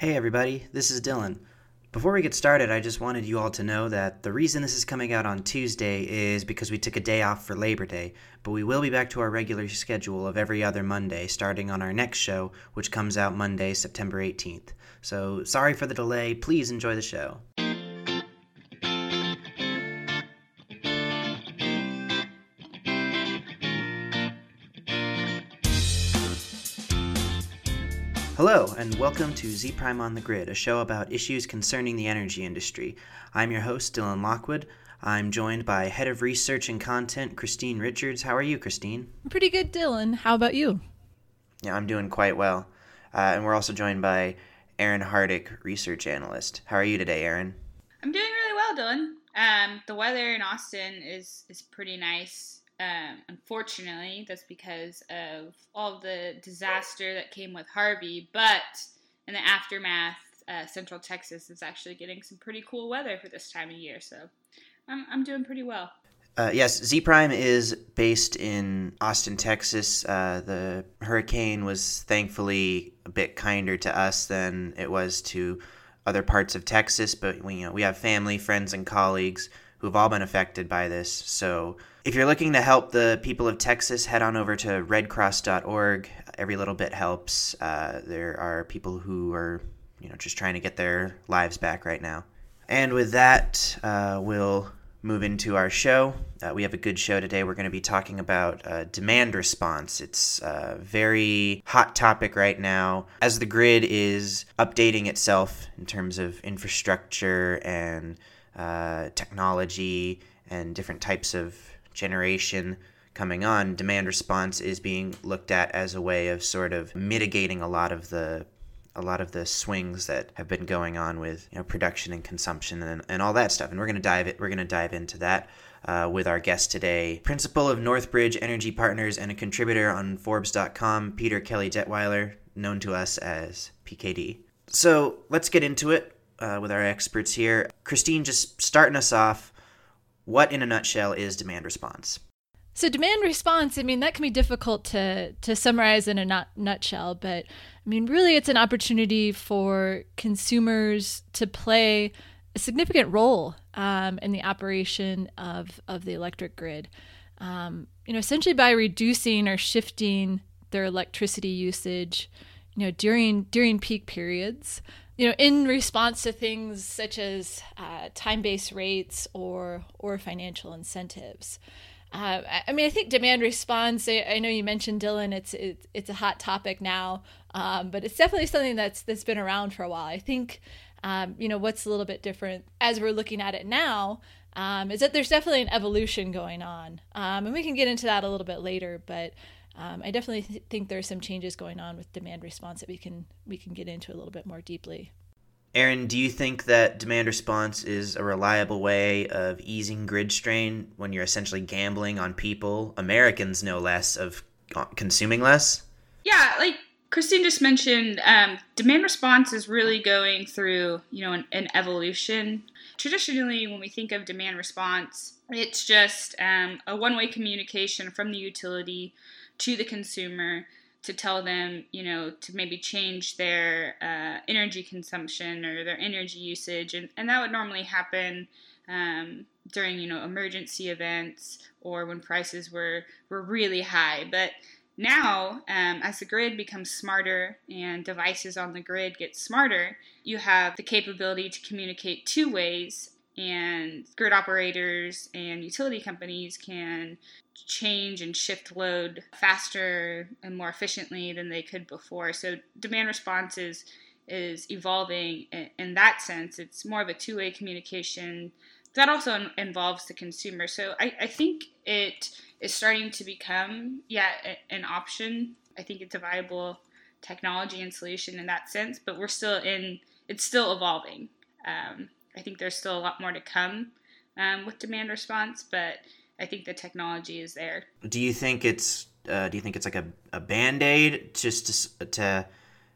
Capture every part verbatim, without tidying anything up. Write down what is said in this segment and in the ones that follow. Hey everybody, this is Dylan. Before we get started, I just wanted you all to know that the reason this is coming out on Tuesday is because we took a day off for Labor Day, but we will be back to our regular schedule of every other Monday starting on our next show, which comes out Monday, September eighteenth. So sorry for the delay, please enjoy the show. Hello, and welcome to Z-Prime on the Grid, a show about issues concerning the energy industry. I'm your host, Dylan Lockwood. I'm joined by Head of Research and Content, Christine Richards. How are you, Christine? Pretty good, Dylan. How about you? Yeah, I'm doing quite well. Uh, and we're also joined by Aaron Hardick, Research Analyst. How are you today, Aaron? I'm doing really well, Dylan. Um, the weather in Austin is, is pretty nice. Um, unfortunately, that's because of all the disaster that came with Harvey, but in the aftermath, uh, Central Texas is actually getting some pretty cool weather for this time of year, so I'm, I'm doing pretty well. Uh, yes, Z-Prime is based in Austin, Texas. Uh, the hurricane was thankfully a bit kinder to us than it was to other parts of Texas, but we, you know, we have family, friends, and colleagues who've all been affected by this. So if you're looking to help the people of Texas, head on over to red cross dot org. Every little bit helps. Uh, there are people who are, you know, just trying to get their lives back right now. And with that, uh, we'll move into our show. Uh, we have a good show today. We're going to be talking about uh, demand response. It's a very hot topic right now as the grid is updating itself in terms of infrastructure and Uh, technology and different types of generation coming on. Demand response is being looked at as a way of sort of mitigating a lot of the a lot of the swings that have been going on with, you know, production and consumption and, and all that stuff. And we're gonna dive it. We're gonna dive into that uh, with our guest today, principal of North Bridge Energy Partners and a contributor on Forbes dot com, Peter Kelly-Detwiler, known to us as P K D. So let's get into it. Uh, with our experts here. Christine, just starting us off, what in a nutshell is demand response? So demand response, I mean, that can be difficult to, to summarize in a not, nutshell, but I mean, really it's an opportunity for consumers to play a significant role um, in the operation of, of the electric grid. Um, you know, essentially by reducing or shifting their electricity usage, you know, during during peak periods, you know, in response to things such as uh, time-based rates or or financial incentives. Uh, I mean, I think demand response, I, I know you mentioned, Dylan, it's it, it's a hot topic now, um, but it's definitely something that's that's been around for a while. I think, um, you know, what's a little bit different as we're looking at it now um, is that there's definitely an evolution going on. Um, and we can get into that a little bit later, but Um, I definitely th- think there's some changes going on with demand response that we can we can get into a little bit more deeply. Aaron, do you think that demand response is a reliable way of easing grid strain when you're essentially gambling on people, Americans no less, of consuming less? Yeah, like Christine just mentioned, um, demand response is really going through, you know, an, an evolution. Traditionally, when we think of demand response, it's just um, a one-way communication from the utility to the consumer to tell them, you know, to maybe change their uh, energy consumption or their energy usage. And, and that would normally happen um, during, you know, emergency events or when prices were, were really high. But now, um, as the grid becomes smarter and devices on the grid get smarter, you have the capability to communicate two ways, and grid operators and utility companies can change and shift load faster and more efficiently than they could before. So demand response is, is evolving in that sense. It's more of a two-way communication that also involves the consumer. So I, I think it is starting to become, yeah, an option. I think it's a viable technology and solution in that sense, but we're still in, it's still evolving. Um, I think there's still a lot more to come um, with demand response, but I think the technology is there. Do you think it's uh, do you think it's like a, a Band-Aid just to, to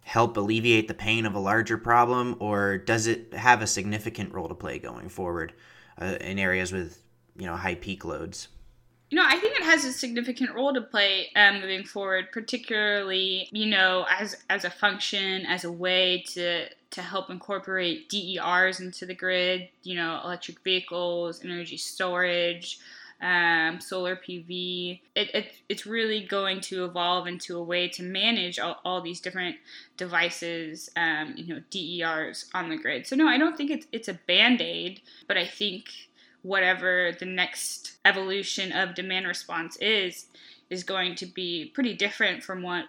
help alleviate the pain of a larger problem, or does it have a significant role to play going forward uh, in areas with, you know, high peak loads? You know, I think it has a significant role to play um, moving forward, particularly, you know, as as a function, as a way to to help incorporate D E Rs into the grid, you know, electric vehicles, energy storage, um, solar P V. It, it, it's really going to evolve into a way to manage all, all these different devices, um, you know, D E Rs on the grid. So no, I don't think it's, it's a Band-Aid, but I think whatever the next evolution of demand response is, is going to be pretty different from what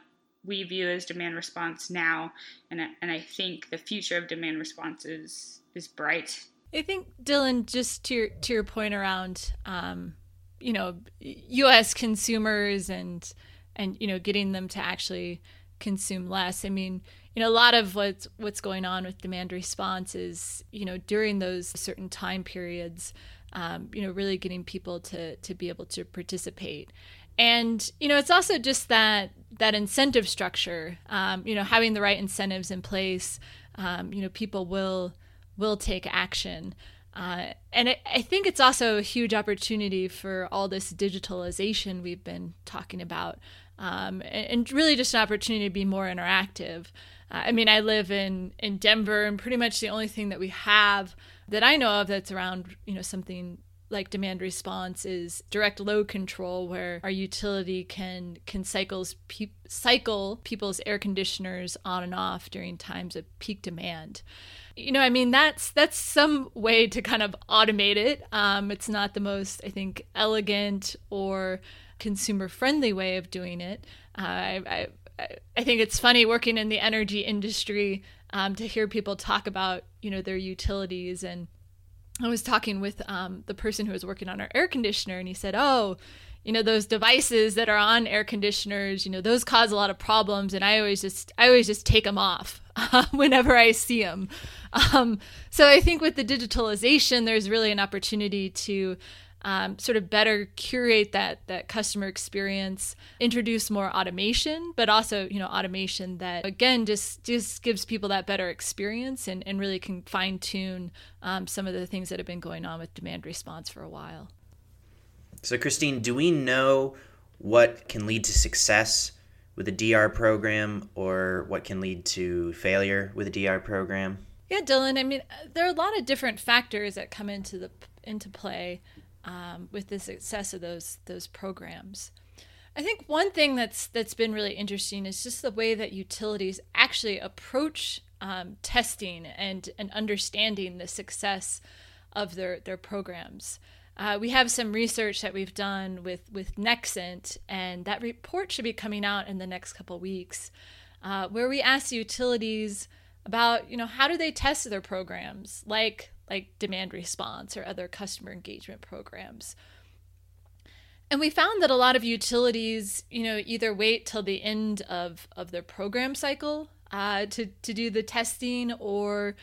we view as demand response now, and I, and I think the future of demand response is, is bright. I think, Dylan, just to your, to your point around, um, you know, U S consumers and, and, you know, getting them to actually consume less. I mean, you know, a lot of what's, what's going on with demand response is, you know, during those certain time periods, um, you know, really getting people to, to be able to participate. And, you know, it's also just that that incentive structure, um, you know, having the right incentives in place, um, you know, people will will take action. Uh, and I, I think it's also a huge opportunity for all this digitalization we've been talking about, um, and, and really just an opportunity to be more interactive. Uh, I mean, I live in, in Denver, and pretty much the only thing that we have that I know of that's around, you know, something like demand response is direct load control, where our utility can can cycles pe- cycle people's air conditioners on and off during times of peak demand. You know, I mean, that's that's some way to kind of automate it. Um, it's not the most, I think, elegant or consumer-friendly way of doing it. Uh, I, I I think it's funny working in the energy industry um, to hear people talk about, you know, their utilities. And I was talking with um, the person who was working on our air conditioner, and he said, oh, you know, those devices that are on air conditioners, you know, those cause a lot of problems. And I always just I always just take them off uh, whenever I see them. Um, so I think with the digitalization, there's really an opportunity to um, sort of better curate that that customer experience, introduce more automation, but also, you know, automation that, again, just just gives people that better experience and, and really can fine tune um, some of the things that have been going on with demand response for a while. So, Christine, do we know what can lead to success with a D R program or what can lead to failure with a D R program? Yeah, Dylan, I mean, there are a lot of different factors that come into the into play um, with the success of those those programs. I think one thing that's that's been really interesting is just the way that utilities actually approach um, testing and, and understanding the success of their, their programs. Uh, we have some research that we've done with, with Nexant, and that report should be coming out in the next couple weeks, uh, where we ask utilities about, you know, how do they test their programs, like like demand response or other customer engagement programs. And we found that a lot of utilities, you know, either wait till the end of, of their program cycle uh, to, to do the testing, or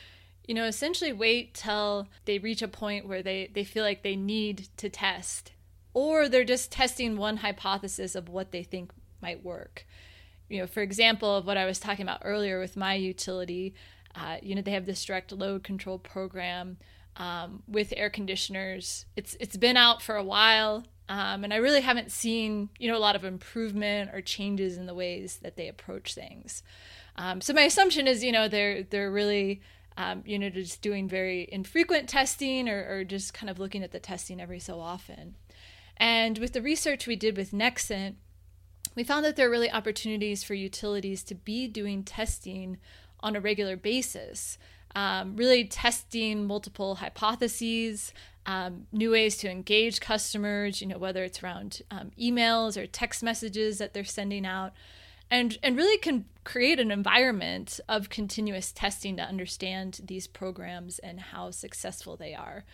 you know, essentially wait till they reach a point where they, they feel like they need to test, or they're just testing one hypothesis of what they think might work. You know, for example, of what I was talking about earlier with my utility, uh, you know, they have this direct load control program um, with air conditioners. It's it's been out for a while, um, and I really haven't seen, you know, a lot of improvement or changes in the ways that they approach things. Um, so my assumption is, you know, they're they're really Um, you know, just doing very infrequent testing, or, or just kind of looking at the testing every so often. And with the research we did with Nexant, we found that there are really opportunities for utilities to be doing testing on a regular basis, um, really testing multiple hypotheses, um, new ways to engage customers, you know, whether it's around um, emails or text messages that they're sending out. And and really can create an environment of continuous testing to understand these programs and how successful they are.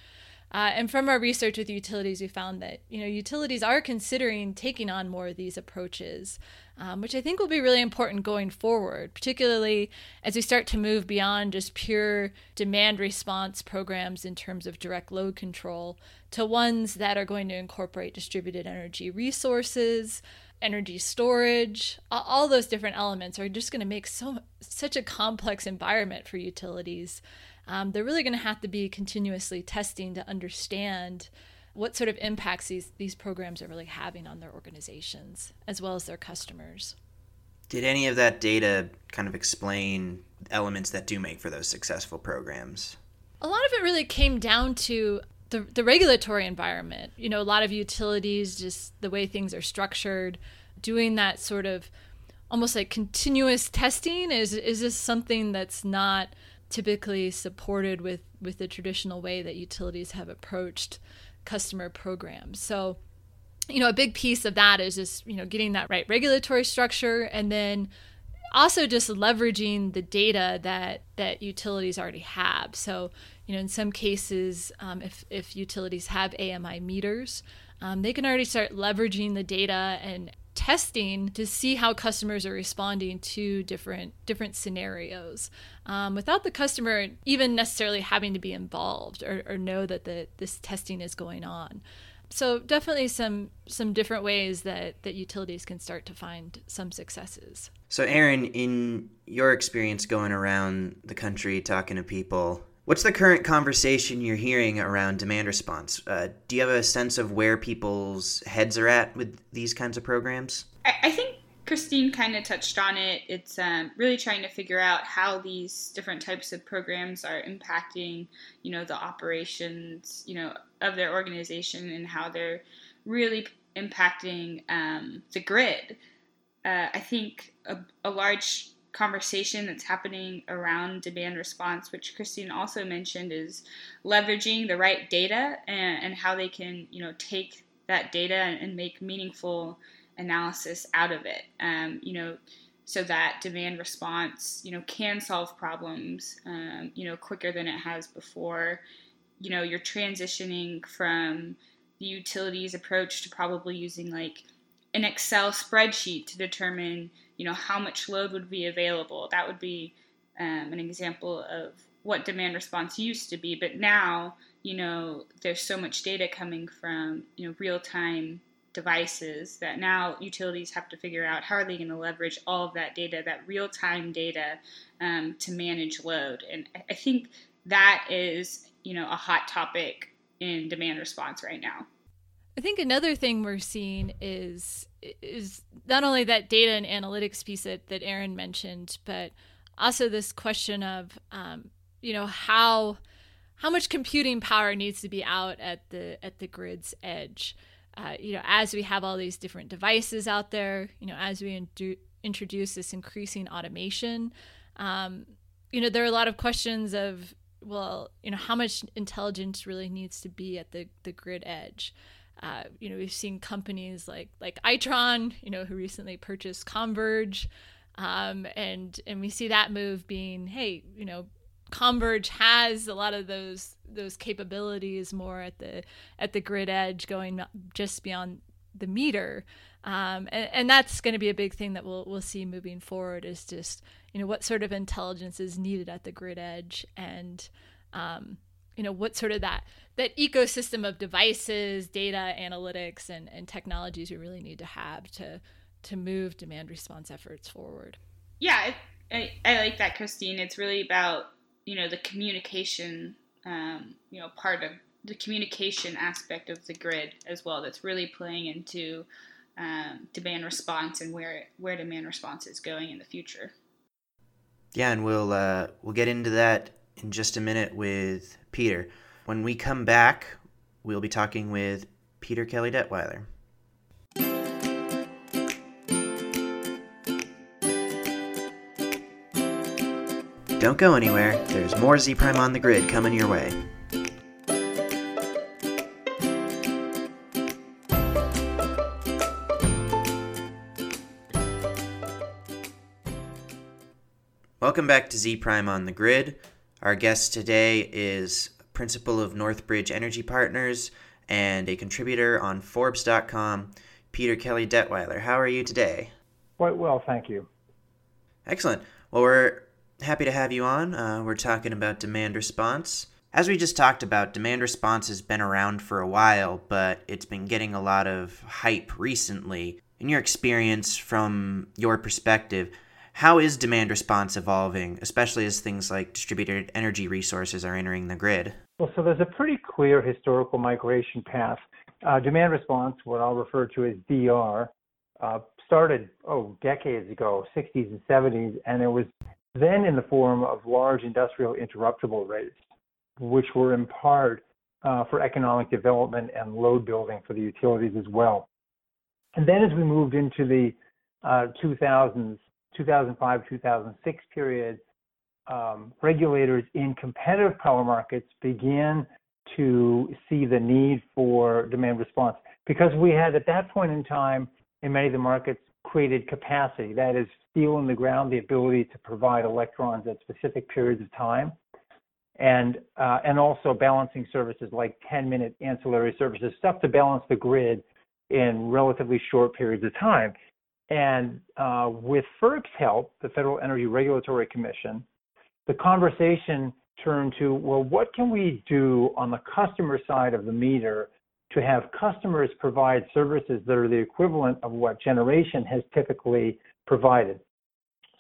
Uh, and from our research with utilities, we found that, you know, utilities are considering taking on more of these approaches, um, which I think will be really important going forward, particularly as we start to move beyond just pure demand response programs in terms of direct load control to ones that are going to incorporate distributed energy resources, energy storage. All those different elements are just going to make so such a complex environment for utilities. Um, they're really going to have to be continuously testing to understand what sort of impacts these, these programs are really having on their organizations, as well as their customers. Did any of that data kind of explain elements that do make for those successful programs? A lot of it really came down to the, the regulatory environment. You know, a lot of utilities, just the way things are structured, doing that sort of almost like continuous testing is is this something that's not typically supported with, with the traditional way that utilities have approached customer programs. So, you know, a big piece of that is just, you know, getting that right regulatory structure, and then also just leveraging the data that, that utilities already have. So, you know, in some cases, um, if, if utilities have A M I meters, um, they can already start leveraging the data and testing to see how customers are responding to different different scenarios um, without the customer even necessarily having to be involved or, or know that the, this testing is going on. So definitely some some different ways that, that utilities can start to find some successes. So Aaron, in your experience going around the country talking to people, what's the current conversation you're hearing around demand response? Uh, do you have a sense of where people's heads are at with these kinds of programs? I, I think Christine kind of touched on it. It's um, really trying to figure out how these different types of programs are impacting, you know, the operations, you know, of their organization and how they're really impacting um, the grid. Uh, I think a, a large conversation that's happening around demand response, which Christine also mentioned, is leveraging the right data and, and how they can, you know, take that data and, and make meaningful analysis out of it, um, you know, so that demand response, you know, can solve problems, um, you know, quicker than it has before. You know, you're transitioning from the utilities approach to probably using like an Excel spreadsheet to determine, you know, how much load would be available. That would be um, an example of what demand response used to be. But now, you know, there's so much data coming from, you know, real-time devices that now utilities have to figure out how are they going to leverage all of that data, that real-time data, um, to manage load. And I think that is, you know, a hot topic in demand response right now. I think another thing we're seeing is is not only that data and analytics piece that, that Aaron mentioned, but also this question of, um, you know, how how much computing power needs to be out at the at the grid's edge. Uh, you know, as we have all these different devices out there, you know, as we in- introduce this increasing automation, um, you know, there are a lot of questions of, well, you know, how much intelligence really needs to be at the, the grid edge. Uh, you know, we've seen companies like like Itron, you know, who recently purchased Comverge, um, and and we see that move being, hey, you know, Converge has a lot of those those capabilities more at the at the grid edge, going just beyond the meter, um, and, and that's going to be a big thing that we'll we'll see moving forward, is just, you know, what sort of intelligence is needed at the grid edge, and um, you know, what sort of that that ecosystem of devices, data, analytics, and and technologies we really need to have to to move demand response efforts forward. Yeah, I, I, I like that, Christine. It's really about, you know, the communication, um, you know, part of the communication aspect of the grid as well, that's really playing into um, demand response and where where demand response is going in the future. Yeah, and we'll uh, we'll get into that in just a minute with Peter. When we come back, we'll be talking with Peter Kelly-Detwiler. Don't go anywhere. There's more Z-Prime on the Grid coming your way. Welcome back to Z-Prime on the Grid. Our guest today is principal of North Bridge Energy Partners and a contributor on Forbes dot com, Peter Kelly-Detwiler. How are you today? Quite well, thank you. Excellent. Well, we're happy to have you on. Uh, we're talking about demand response. As we just talked about, demand response has been around for a while, but it's been getting a lot of hype recently. In your experience, from your perspective, how is demand response evolving, especially as things like distributed energy resources are entering the grid? Well, so there's a pretty clear historical migration path. Uh, demand response, what I'll refer to as D R, uh, started, oh, decades ago, sixties and seventies, and it was then in the form of large industrial interruptible rates, which were in part uh, for economic development and load building for the utilities as well. And then as we moved into the uh, two thousands, two thousand five, two thousand six period, um, regulators in competitive power markets began to see the need for demand response, because we had at that point in time in many of the markets created capacity, that is, steel in the ground, the ability to provide electrons at specific periods of time, and uh, and also balancing services like ten minute ancillary services, stuff to balance the grid in relatively short periods of time. And uh, with FERC's help, the Federal Energy Regulatory Commission, the conversation turned to, well, what can we do on the customer side of the meter to have customers provide services that are the equivalent of what generation has typically provided?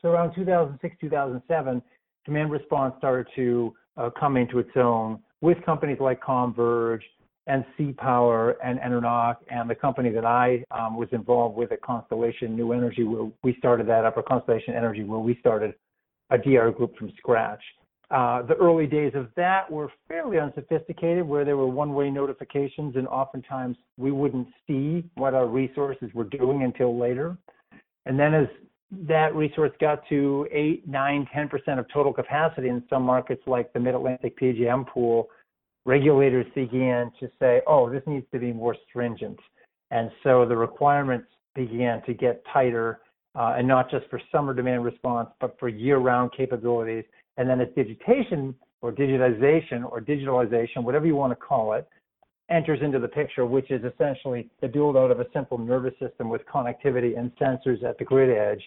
So around two thousand six, two thousand seven, demand response started to uh, come into its own with companies like Comverge and Sea Power and Enernoc, and the company that I um, was involved with at Constellation New Energy, where we started that up, or Constellation Energy, where we started a D R group from scratch. Uh, the early days of that were fairly unsophisticated, where there were one-way notifications, and oftentimes we wouldn't see what our resources were doing until later. And then as that resource got to eight, nine, ten percent of total capacity in some markets like the Mid-Atlantic P J M pool, regulators began to say, oh, this needs to be more stringent. And so the requirements began to get tighter, uh, and not just for summer demand response, but for year-round capabilities. And then as digitation or digitization or digitalization, whatever you want to call it, enters into the picture, which is essentially the build out of a simple nervous system with connectivity and sensors at the grid edge.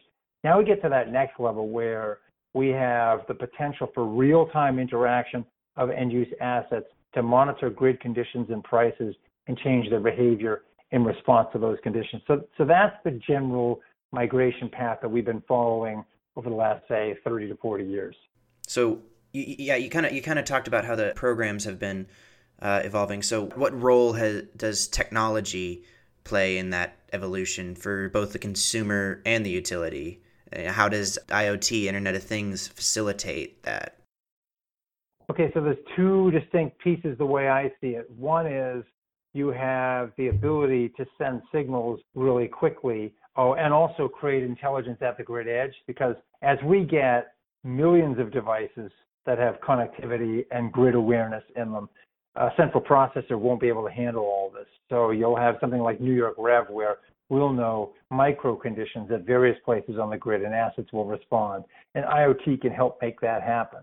Now we get to that next level where we have the potential for real-time interaction of end-use assets to monitor grid conditions and prices and change their behavior in response to those conditions. So, so that's the general migration path that we've been following over the last, say, thirty to forty years. So yeah, you kind of you kind of talked about how the programs have been uh, evolving. So what role has, does technology play in that evolution for both the consumer and the utility? How does IoT, Internet of Things, facilitate that? Okay, so there's two distinct pieces the way I see it. One is you have the ability to send signals really quickly, oh, and also create intelligence at the grid edge, because as we get millions of devices that have connectivity and grid awareness in them, a central processor won't be able to handle all this. So you'll have something like New York Rev, where we'll know micro conditions at various places on the grid and assets will respond. And IoT can help make that happen.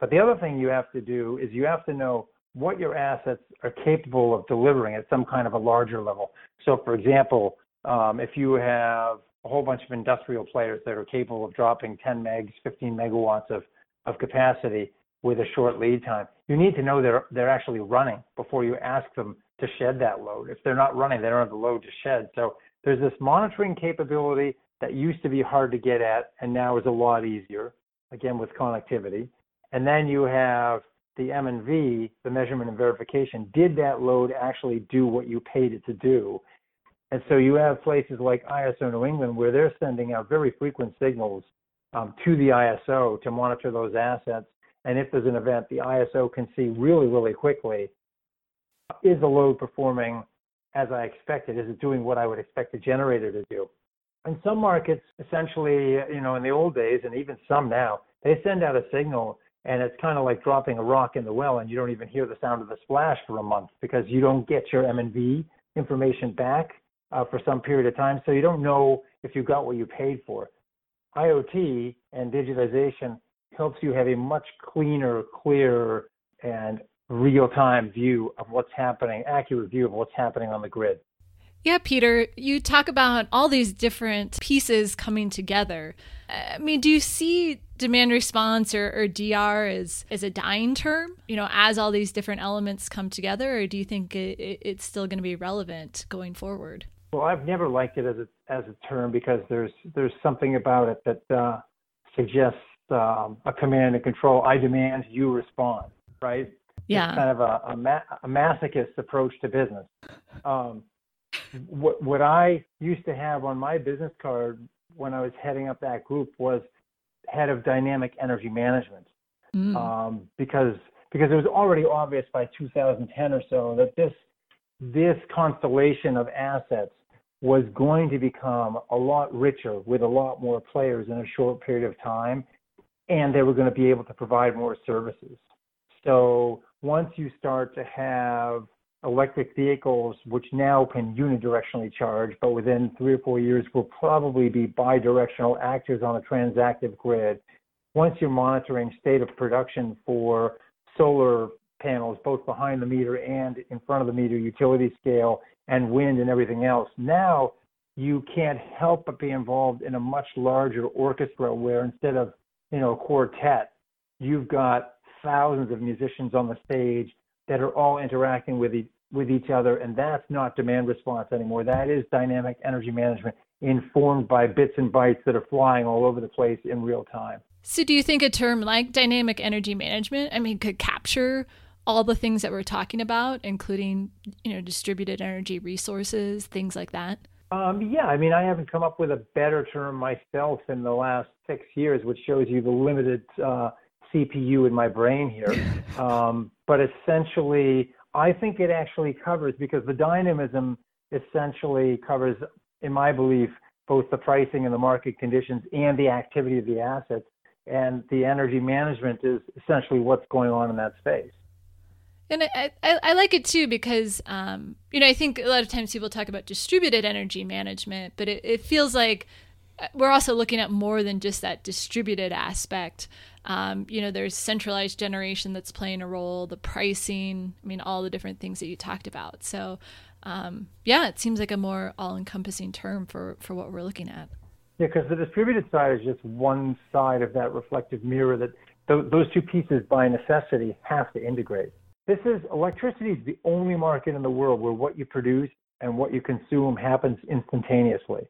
But the other thing you have to do is you have to know what your assets are capable of delivering at some kind of a larger level. So for example, um, if you have a whole bunch of industrial players that are capable of dropping ten megs, fifteen megawatts of, of capacity with a short lead time, you need to know they're they're actually running before you ask them to shed that load. If they're not running, they don't have the load to shed. So there's this monitoring capability that used to be hard to get at and now is a lot easier, again, with connectivity. And then you have the M and V, the measurement and verification. Did that load actually do what you paid it to do? And so you have places like I S O New England, where they're sending out very frequent signals um, to the I S O to monitor those assets. And if there's an event, the I S O can see really, really quickly, is the load performing as I expected? Is it doing what I would expect the generator to do? In some markets, essentially, you know, in the old days, and even some now, they send out a signal and it's kind of like dropping a rock in the well, and you don't even hear the sound of the splash for a month because you don't get your M and V information back Uh, for some period of time, so you don't know if you got what you paid for. IoT and digitization helps you have a much cleaner, clearer, and real-time view of what's happening, accurate view of what's happening on the grid. Yeah, Peter, you talk about all these different pieces coming together. I mean, do you see demand response or, or D R as, as a dying term, you know, as all these different elements come together, or do you think it, it, it's still going to be relevant going forward? Well, I've never liked it as a as a term, because there's there's something about it that uh, suggests um, a command and control. I demand, you respond, right? Yeah. It's kind of a, a, ma- a masochist approach to business. Um, What, what I used to have on my business card when I was heading up that group was head of dynamic energy management, mm. um, because because it was already obvious by two thousand ten or so that this this constellation of assets was going to become a lot richer with a lot more players in a short period of time, and they were going to be able to provide more services. So once you start to have electric vehicles, which now can unidirectionally charge, but within three or four years will probably be bidirectional actors on a transactive grid. Once you're monitoring state of production for solar panels, both behind the meter and in front of the meter utility scale, and wind and everything else, now you can't help but be involved in a much larger orchestra where instead of, you know, a quartet, you've got thousands of musicians on the stage that are all interacting with e- with each other, and that's not demand response anymore. That is dynamic energy management informed by bits and bytes that are flying all over the place in real time. So do you think a term like dynamic energy management, I mean, could capture all the things that we're talking about, including, you know, distributed energy resources, things like that? Um, yeah, I mean, I haven't come up with a better term myself in the last six years, which shows you the limited uh, C P U in my brain here. Um, but essentially, I think it actually covers, because the dynamism essentially covers, in my belief, both the pricing and the market conditions and the activity of the assets. And the energy management is essentially what's going on in that space. And I, I, I like it too, because, um, you know, I think a lot of times people talk about distributed energy management, but it, it feels like we're also looking at more than just that distributed aspect. Um, you know, there's centralized generation that's playing a role, the pricing, I mean, all the different things that you talked about. So, um, yeah, it seems like a more all-encompassing term for, for what we're looking at. Yeah, because the distributed side is just one side of that reflective mirror that th- those two pieces by necessity have to integrate. This is, electricity is the only market in the world where what you produce and what you consume happens instantaneously,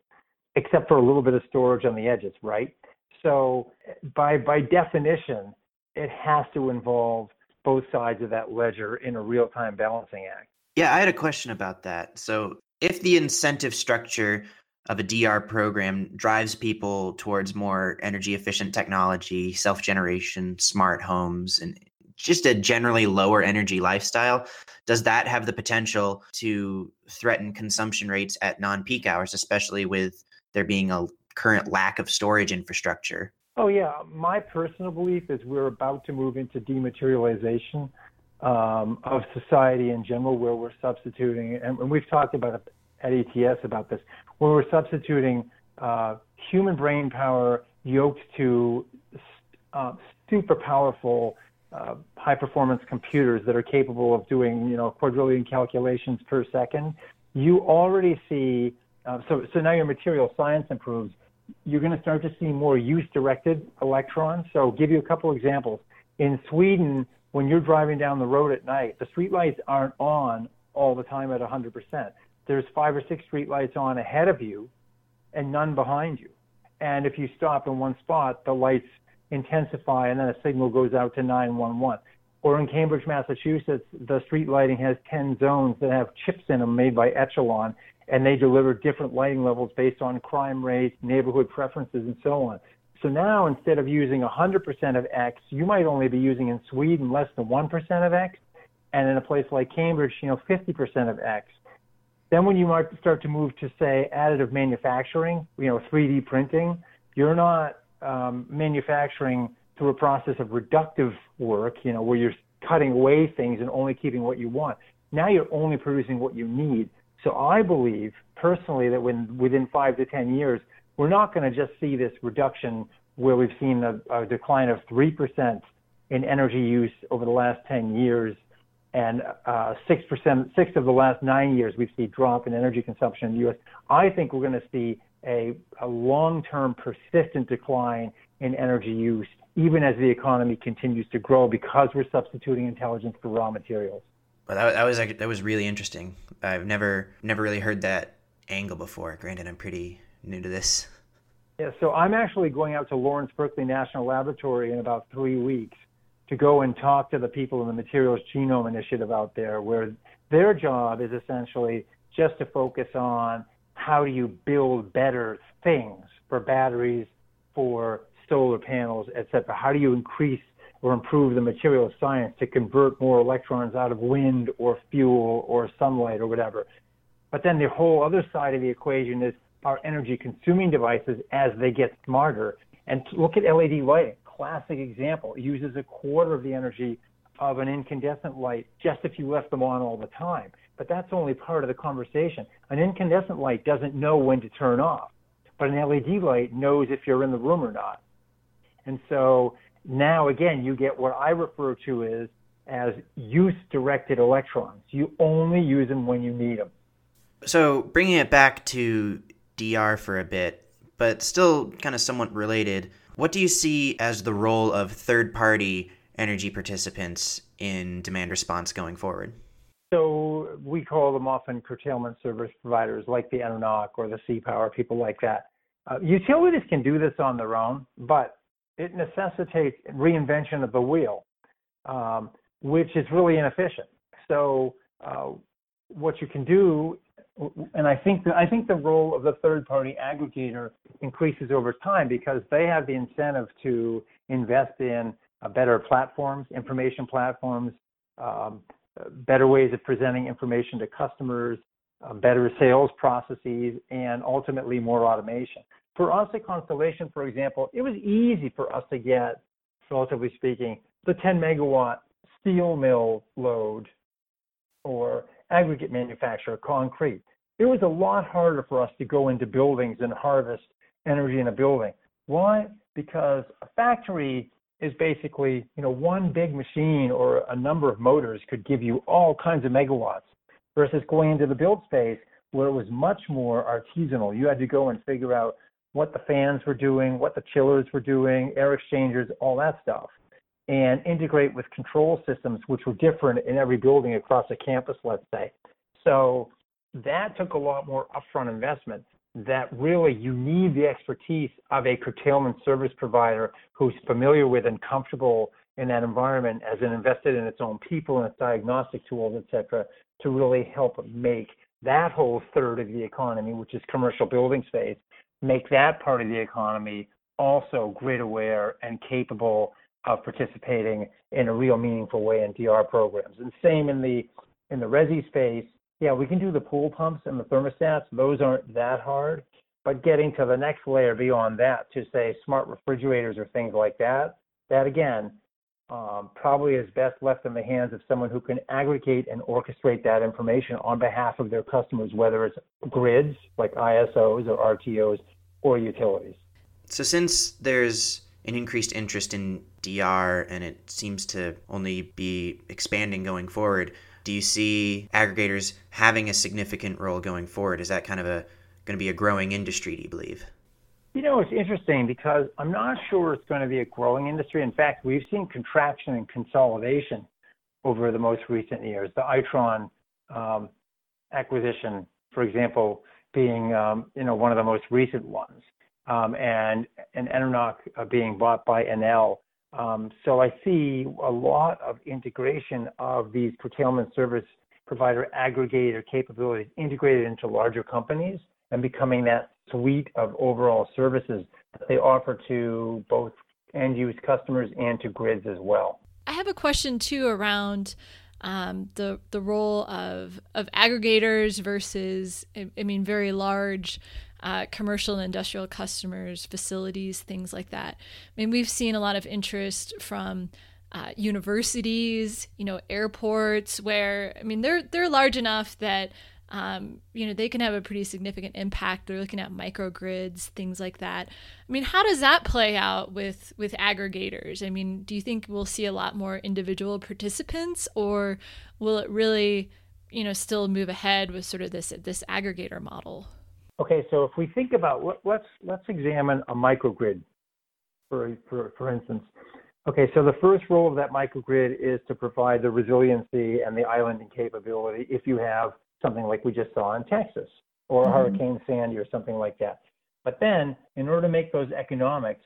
except for a little bit of storage on the edges, right? So by by definition, it has to involve both sides of that ledger in a real-time balancing act. Yeah, I had a question about that. So if the incentive structure of a D R program drives people towards more energy-efficient technology, self-generation, smart homes, and just a generally lower energy lifestyle, does that have the potential to threaten consumption rates at non-peak hours, especially with there being a current lack of storage infrastructure? Oh yeah, my personal belief is we're about to move into dematerialization um, of society in general, where we're substituting, and, and we've talked about it at E T S about this, where we're substituting uh, human brain power yoked to uh, super powerful Uh, high-performance computers that are capable of doing, you know, quadrillion calculations per second. You already see, uh, so so now your material science improves. You're going to start to see more use-directed electrons. So give you a couple examples. In Sweden, when you're driving down the road at night, the streetlights aren't on all the time at one hundred percent. There's five or six streetlights on ahead of you and none behind you. And if you stop in one spot, the lights intensify, and then a signal goes out to nine one one. Or in Cambridge, Massachusetts, the street lighting has ten zones that have chips in them made by Echelon, and they deliver different lighting levels based on crime rates, neighborhood preferences, and so on. So now, instead of using one hundred percent of X, you might only be using in Sweden less than one percent of X, and in a place like Cambridge, you know, fifty percent of X. Then when you might start to move to, say, additive manufacturing, you know, three D printing, you're not Um, manufacturing through a process of reductive work, you know, where you're cutting away things and only keeping what you want. Now you're only producing what you need. So I believe personally that when within five to ten years, we're not going to just see this reduction where we've seen a, a decline of three percent in energy use over the last ten years, and uh, six percent, six of the last nine years we've seen drop in energy consumption in the U S. I think we're going to see A, a long-term persistent decline in energy use, even as the economy continues to grow, because we're substituting intelligence for raw materials. Well, that, that was that was really interesting. I've never never really heard that angle before. Granted, I'm pretty new to this. Yeah, so I'm actually going out to Lawrence Berkeley National Laboratory in about three weeks to go and talk to the people in the Materials Genome Initiative out there, where their job is essentially just to focus on how do you build better things for batteries, for solar panels, et cetera. How do you increase or improve the material science to convert more electrons out of wind or fuel or sunlight or whatever? But then the whole other side of the equation is our energy-consuming devices as they get smarter. And look at L E D lighting, classic example. It uses a quarter of the energy of an incandescent light just if you left them on all the time. But that's only part of the conversation. An incandescent light doesn't know when to turn off, but an L E D light knows if you're in the room or not. And so now, again, you get what I refer to as, as use-directed electrons. You only use them when you need them. So bringing it back to D R for a bit, but still kind of somewhat related, what do you see as the role of third-party energy participants in demand response going forward? So we call them often curtailment service providers like the Enernoc or the Sea Power, people like that. Uh, utilities can do this on their own, but it necessitates reinvention of the wheel, um, which is really inefficient. So uh, what you can do, and I think the, I think the role of the third-party aggregator increases over time because they have the incentive to invest in uh, better platforms, information platforms, um, better ways of presenting information to customers, uh, better sales processes, and ultimately more automation. For us at Constellation, for example, it was easy for us to get, relatively speaking, the ten megawatt steel mill load or aggregate manufacturer, concrete. It was a lot harder for us to go into buildings and harvest energy in a building. Why? Because a factory is basically, you know, one big machine or a number of motors could give you all kinds of megawatts versus going into the build space where it was much more artisanal. You had to go and figure out what the fans were doing, what the chillers were doing, air exchangers, all that stuff, and integrate with control systems, which were different in every building across a campus, let's say. So that took a lot more upfront investment that really you need the expertise of a curtailment service provider who's familiar with and comfortable in that environment as it invested in its own people and its diagnostic tools, et cetera, to really help make that whole third of the economy, which is commercial building space, make that part of the economy also grid aware and capable of participating in a real meaningful way in D R programs. And same in the in the resi space. Yeah, we can do the pool pumps and the thermostats. Those aren't that hard. But getting to the next layer beyond that to, say, smart refrigerators or things like that, that, again, um, probably is best left in the hands of someone who can aggregate and orchestrate that information on behalf of their customers, whether it's grids like I S Os or R T Os or utilities. So since there's an increased interest in D R and it seems to only be expanding going forward, do you see aggregators having a significant role going forward? Is that kind of a going to be a growing industry, do you believe? You know, it's interesting because I'm not sure it's going to be a growing industry. In fact, we've seen contraction and consolidation over the most recent years. The Itron um, acquisition, for example, being um, you know one of the most recent ones, um, and and Enernoc uh, being bought by Enel. Um, so I see a lot of integration of these curtailment service provider aggregator capabilities integrated into larger companies and becoming that suite of overall services that they offer to both end-use customers and to grids as well. I have a question, too, around um, the the role of, of aggregators versus, I mean, very large Uh, commercial and industrial customers, facilities, things like that. I mean, we've seen a lot of interest from uh, universities, you know, airports, where I mean, they're they're large enough that um, you know they can have a pretty significant impact. They're looking at microgrids, things like that. I mean, how does that play out with with aggregators? I mean, do you think we'll see a lot more individual participants, or will it really, you know, still move ahead with sort of this this aggregator model? Okay, so if we think about, let's let's examine a microgrid, for, for for instance. Okay, so the first role of that microgrid is to provide the resiliency and the islanding capability if you have something like we just saw in Texas or mm-hmm. Hurricane Sandy or something like that. But then, in order to make those economics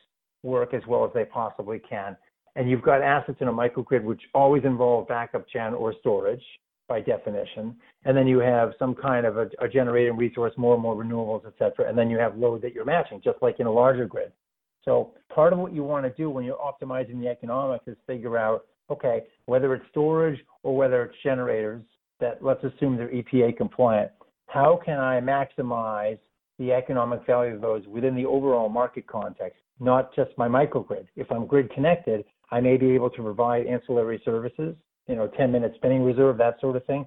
work as well as they possibly can, and you've got assets in a microgrid which always involve backup gen or storage, by definition. And then you have some kind of a, a generating resource, more and more renewables, et cetera. And then you have load that you're matching, just like in a larger grid. So part of what you want to do when you're optimizing the economics is figure out, okay, whether it's storage or whether it's generators that, let's assume they're E P A compliant, how can I maximize the economic value of those within the overall market context, not just my microgrid? If I'm grid connected, I may be able to provide ancillary services, you know, ten minute spinning reserve, that sort of thing.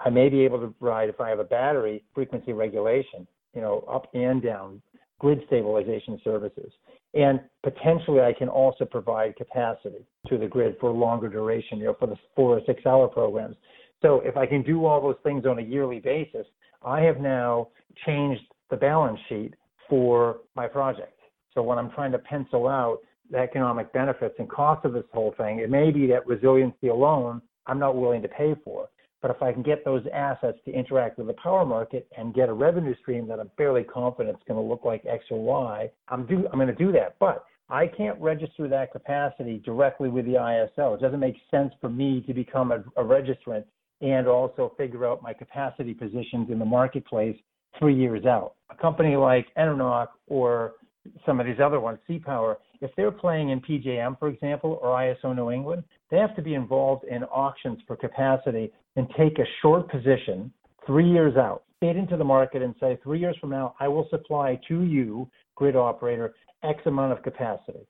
I may be able to provide, if I have a battery, frequency regulation, you know, up and down, grid stabilization services. And potentially I can also provide capacity to the grid for longer duration, you know, for the four or six hour programs. So if I can do all those things on a yearly basis, I have now changed the balance sheet for my project. So when I'm trying to pencil out the economic benefits and cost of this whole thing, it may be that resiliency alone I'm not willing to pay for. But if I can get those assets to interact with the power market and get a revenue stream that I'm fairly confident is going to look like X or Y, I'm, do, I'm going to do that. But I can't register that capacity directly with the I S O. It doesn't make sense for me to become a, a registrant and also figure out my capacity positions in the marketplace three years out. A company like Enernoc or some of these other ones, Sea Power, if they're playing in P J M, for example, or I S O New England, they have to be involved in auctions for capacity and take a short position three years out, get into the market and say, three years from now, I will supply to you, grid operator, X amount of capacity.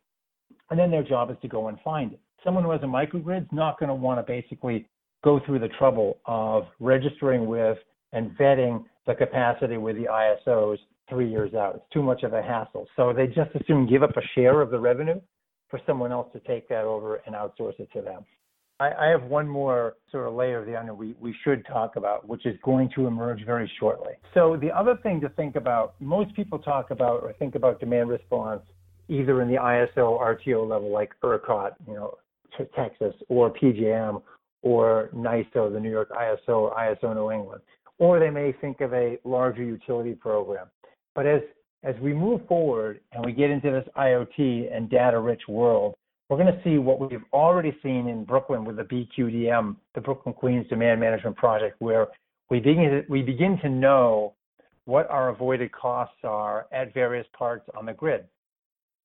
And then their job is to go and find it. Someone who has a microgrid is not going to want to basically go through the trouble of registering with and vetting the capacity with the I S Os three years out. It's too much of a hassle. So they just as soon give up a share of the revenue for someone else to take that over and outsource it to them. I, I have one more sort of layer of the onion we, we should talk about, which is going to emerge very shortly. So the other thing to think about, most people talk about or think about demand response either in the I S O R T O level like ERCOT, you know, Texas, or P J M, or NYISO, the New York I S O, or I S O New England, or they may think of a larger utility program. But as, as we move forward and we get into this IoT and data-rich world, we're going to see what we've already seen in Brooklyn with the B Q D M, the Brooklyn Queens Demand Management Project, where we begin, we begin to know what our avoided costs are at various parts on the grid.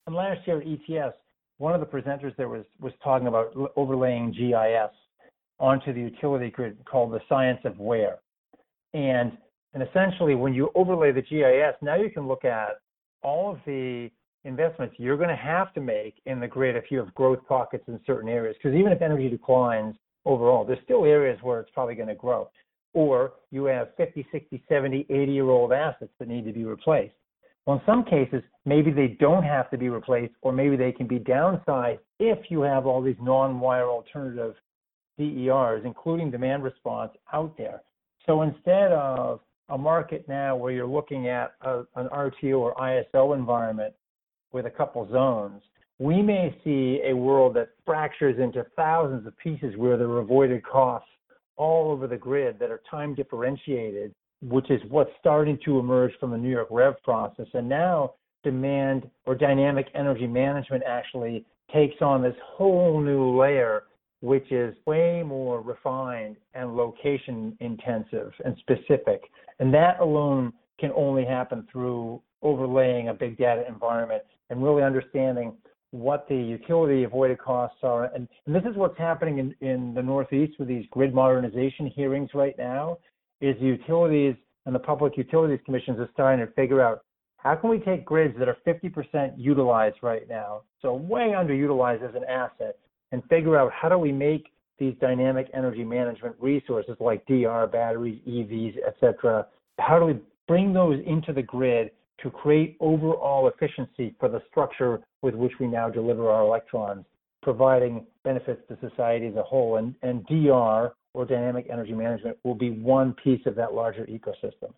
And last year at E T S, one of the presenters there was, was talking about overlaying G I S onto the utility grid called the science of where. And and essentially, when you overlay the G I S, now you can look at all of the investments you're going to have to make in the grid if you have growth pockets in certain areas. Because even if energy declines overall, there's still areas where it's probably going to grow. Or you have fifty, sixty, seventy, eighty-year-old assets that need to be replaced. Well, in some cases, maybe they don't have to be replaced, or maybe they can be downsized if you have all these non-wire alternative D E Rs, including demand response, out there. So instead of a market now where you're looking at a, an R T O or I S O environment with a couple zones, we may see a world that fractures into thousands of pieces where there are avoided costs all over the grid that are time differentiated, which is what's starting to emerge from the New York Rev process. And now demand or dynamic energy management actually takes on this whole new layer, which is way more refined and location intensive and specific. And that alone can only happen through overlaying a big data environment and really understanding what the utility avoided costs are. And, and this is what's happening in, in the Northeast with these grid modernization hearings right now, is the utilities and the public utilities commissions are starting to figure out, how can we take grids that are fifty percent utilized right now, so way underutilized as an asset, and figure out how do we make these dynamic energy management resources like D R, batteries, E Vs, et cetera, how do we bring those into the grid to create overall efficiency for the structure with which we now deliver our electrons, providing benefits to society as a whole. And, and D R, or dynamic energy management, will be one piece of that larger ecosystem.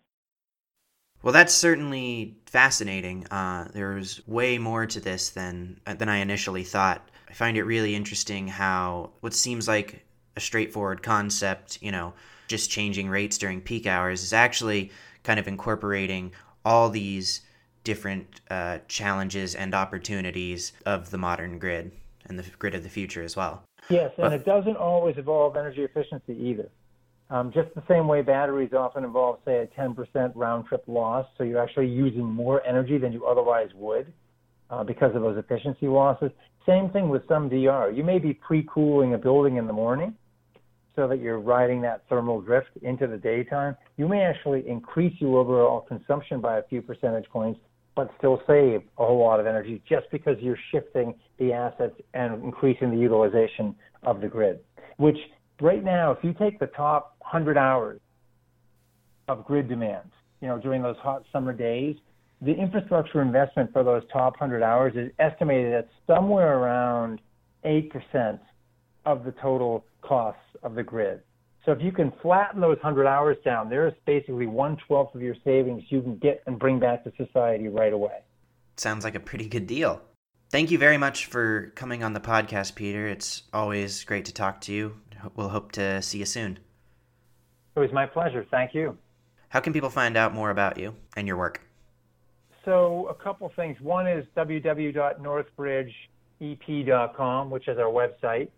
Well, that's certainly fascinating. Uh, there's way more to this than than I initially thought. I find it really interesting how what seems like a straightforward concept, you know, just changing rates during peak hours, is actually kind of incorporating all these different uh, challenges and opportunities of the modern grid and the grid of the future as well. Yes, and but, it doesn't always involve energy efficiency either. Um, just the same way batteries often involve, say, a ten percent round-trip loss, so you're actually using more energy than you otherwise would uh, because of those efficiency losses. Same thing with some D R. You may be pre-cooling a building in the morning so that you're riding that thermal drift into the daytime. You may actually increase your overall consumption by a few percentage points, but still save a whole lot of energy just because you're shifting the assets and increasing the utilization of the grid, which right now, if you take the top one hundred hours of grid demand, you know, during those hot summer days, the infrastructure investment for those top one hundred hours is estimated at somewhere around eight percent of the total costs of the grid. So if you can flatten those one hundred hours down, there's basically one twelfth of your savings you can get and bring back to society right away. Sounds like a pretty good deal. Thank you very much for coming on the podcast, Peter. It's always great to talk to you. We'll hope to see you soon. It was my pleasure. Thank you. How can people find out more about you and your work? So a couple things. One is w w w dot north bridge e p dot com, which is our website.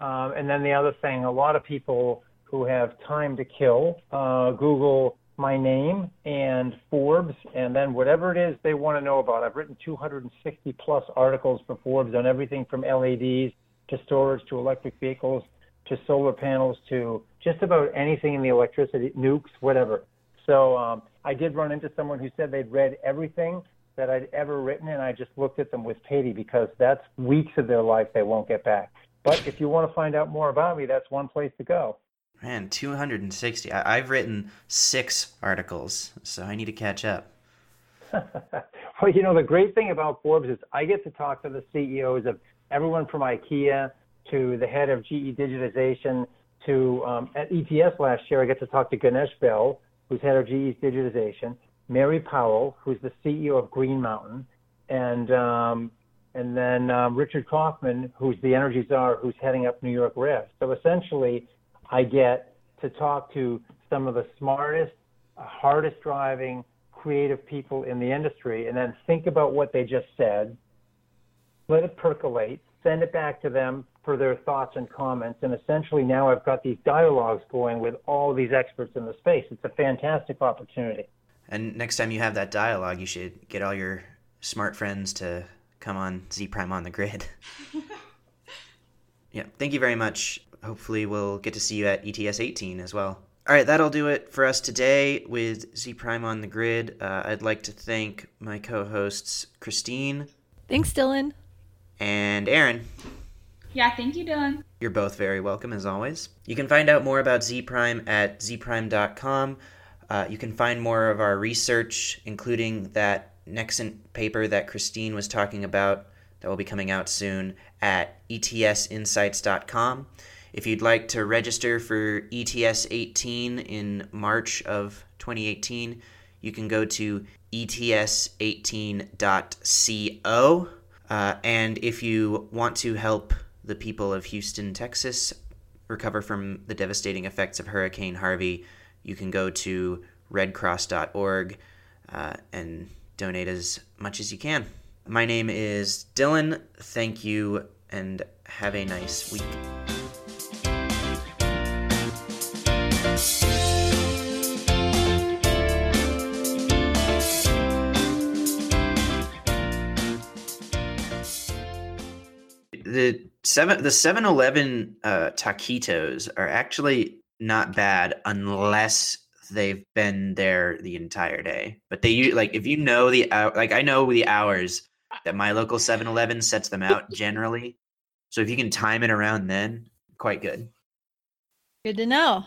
Um, and then the other thing, a lot of people who have time to kill, uh, Google my name and Forbes, and then whatever it is they want to know about. I've written two hundred sixty plus articles for Forbes on everything from L E Ds to storage to electric vehicles to solar panels to just about anything in the electricity, nukes, whatever. So um, I did run into someone who said they'd read everything that I'd ever written, and I just looked at them with pity because that's weeks of their life they won't get back. But if you want to find out more about me, that's one place to go. Man, two hundred sixty. I- I've written six articles, so I need to catch up. Well, you know, the great thing about Forbes is I get to talk to the C E Os of everyone from IKEA to the head of G E Digitization, to um, at E T S last year, I get to talk to Ganesh Bell, who's head of G E's Digitization, Mary Powell, who's the C E O of Green Mountain, and um, and then um, Richard Kaufman, who's the energy czar, who's heading up New York Rev. So essentially, I get to talk to some of the smartest, hardest driving, creative people in the industry, and then think about what they just said, let it percolate, send it back to them for their thoughts and comments. And essentially now I've got these dialogues going with all these experts in the space. It's a fantastic opportunity. And next time you have that dialogue, you should get all your smart friends to come on Z-Prime on the Grid. Yeah, thank you very much. Hopefully we'll get to see you at E T S eighteen as well. All right, that'll do it for us today with Z-Prime on the Grid. Uh, I'd like to thank my co-hosts, Christine. Thanks, Dylan. And Aaron. Yeah, thank you, Dylan. You're both very welcome, as always. You can find out more about Z-Prime at z prime dot com. Uh, you can find more of our research, including that Nexant paper that Christine was talking about that will be coming out soon, at e t s insights dot com. If you'd like to register for E T S eighteen in March of twenty eighteen, you can go to e t s eighteen dot co. Uh, and if you want to help the people of Houston, Texas, recover from the devastating effects of Hurricane Harvey, you can go to red cross dot org uh, and donate as much as you can. My name is Dylan. Thank you, and have a nice week. The seven, the seven eleven uh, taquitos are actually not bad unless they've been there the entire day. But they like if you know the hour, like I know the hours that my local seven eleven sets them out generally. So if you can time it around, then quite good. Good to know.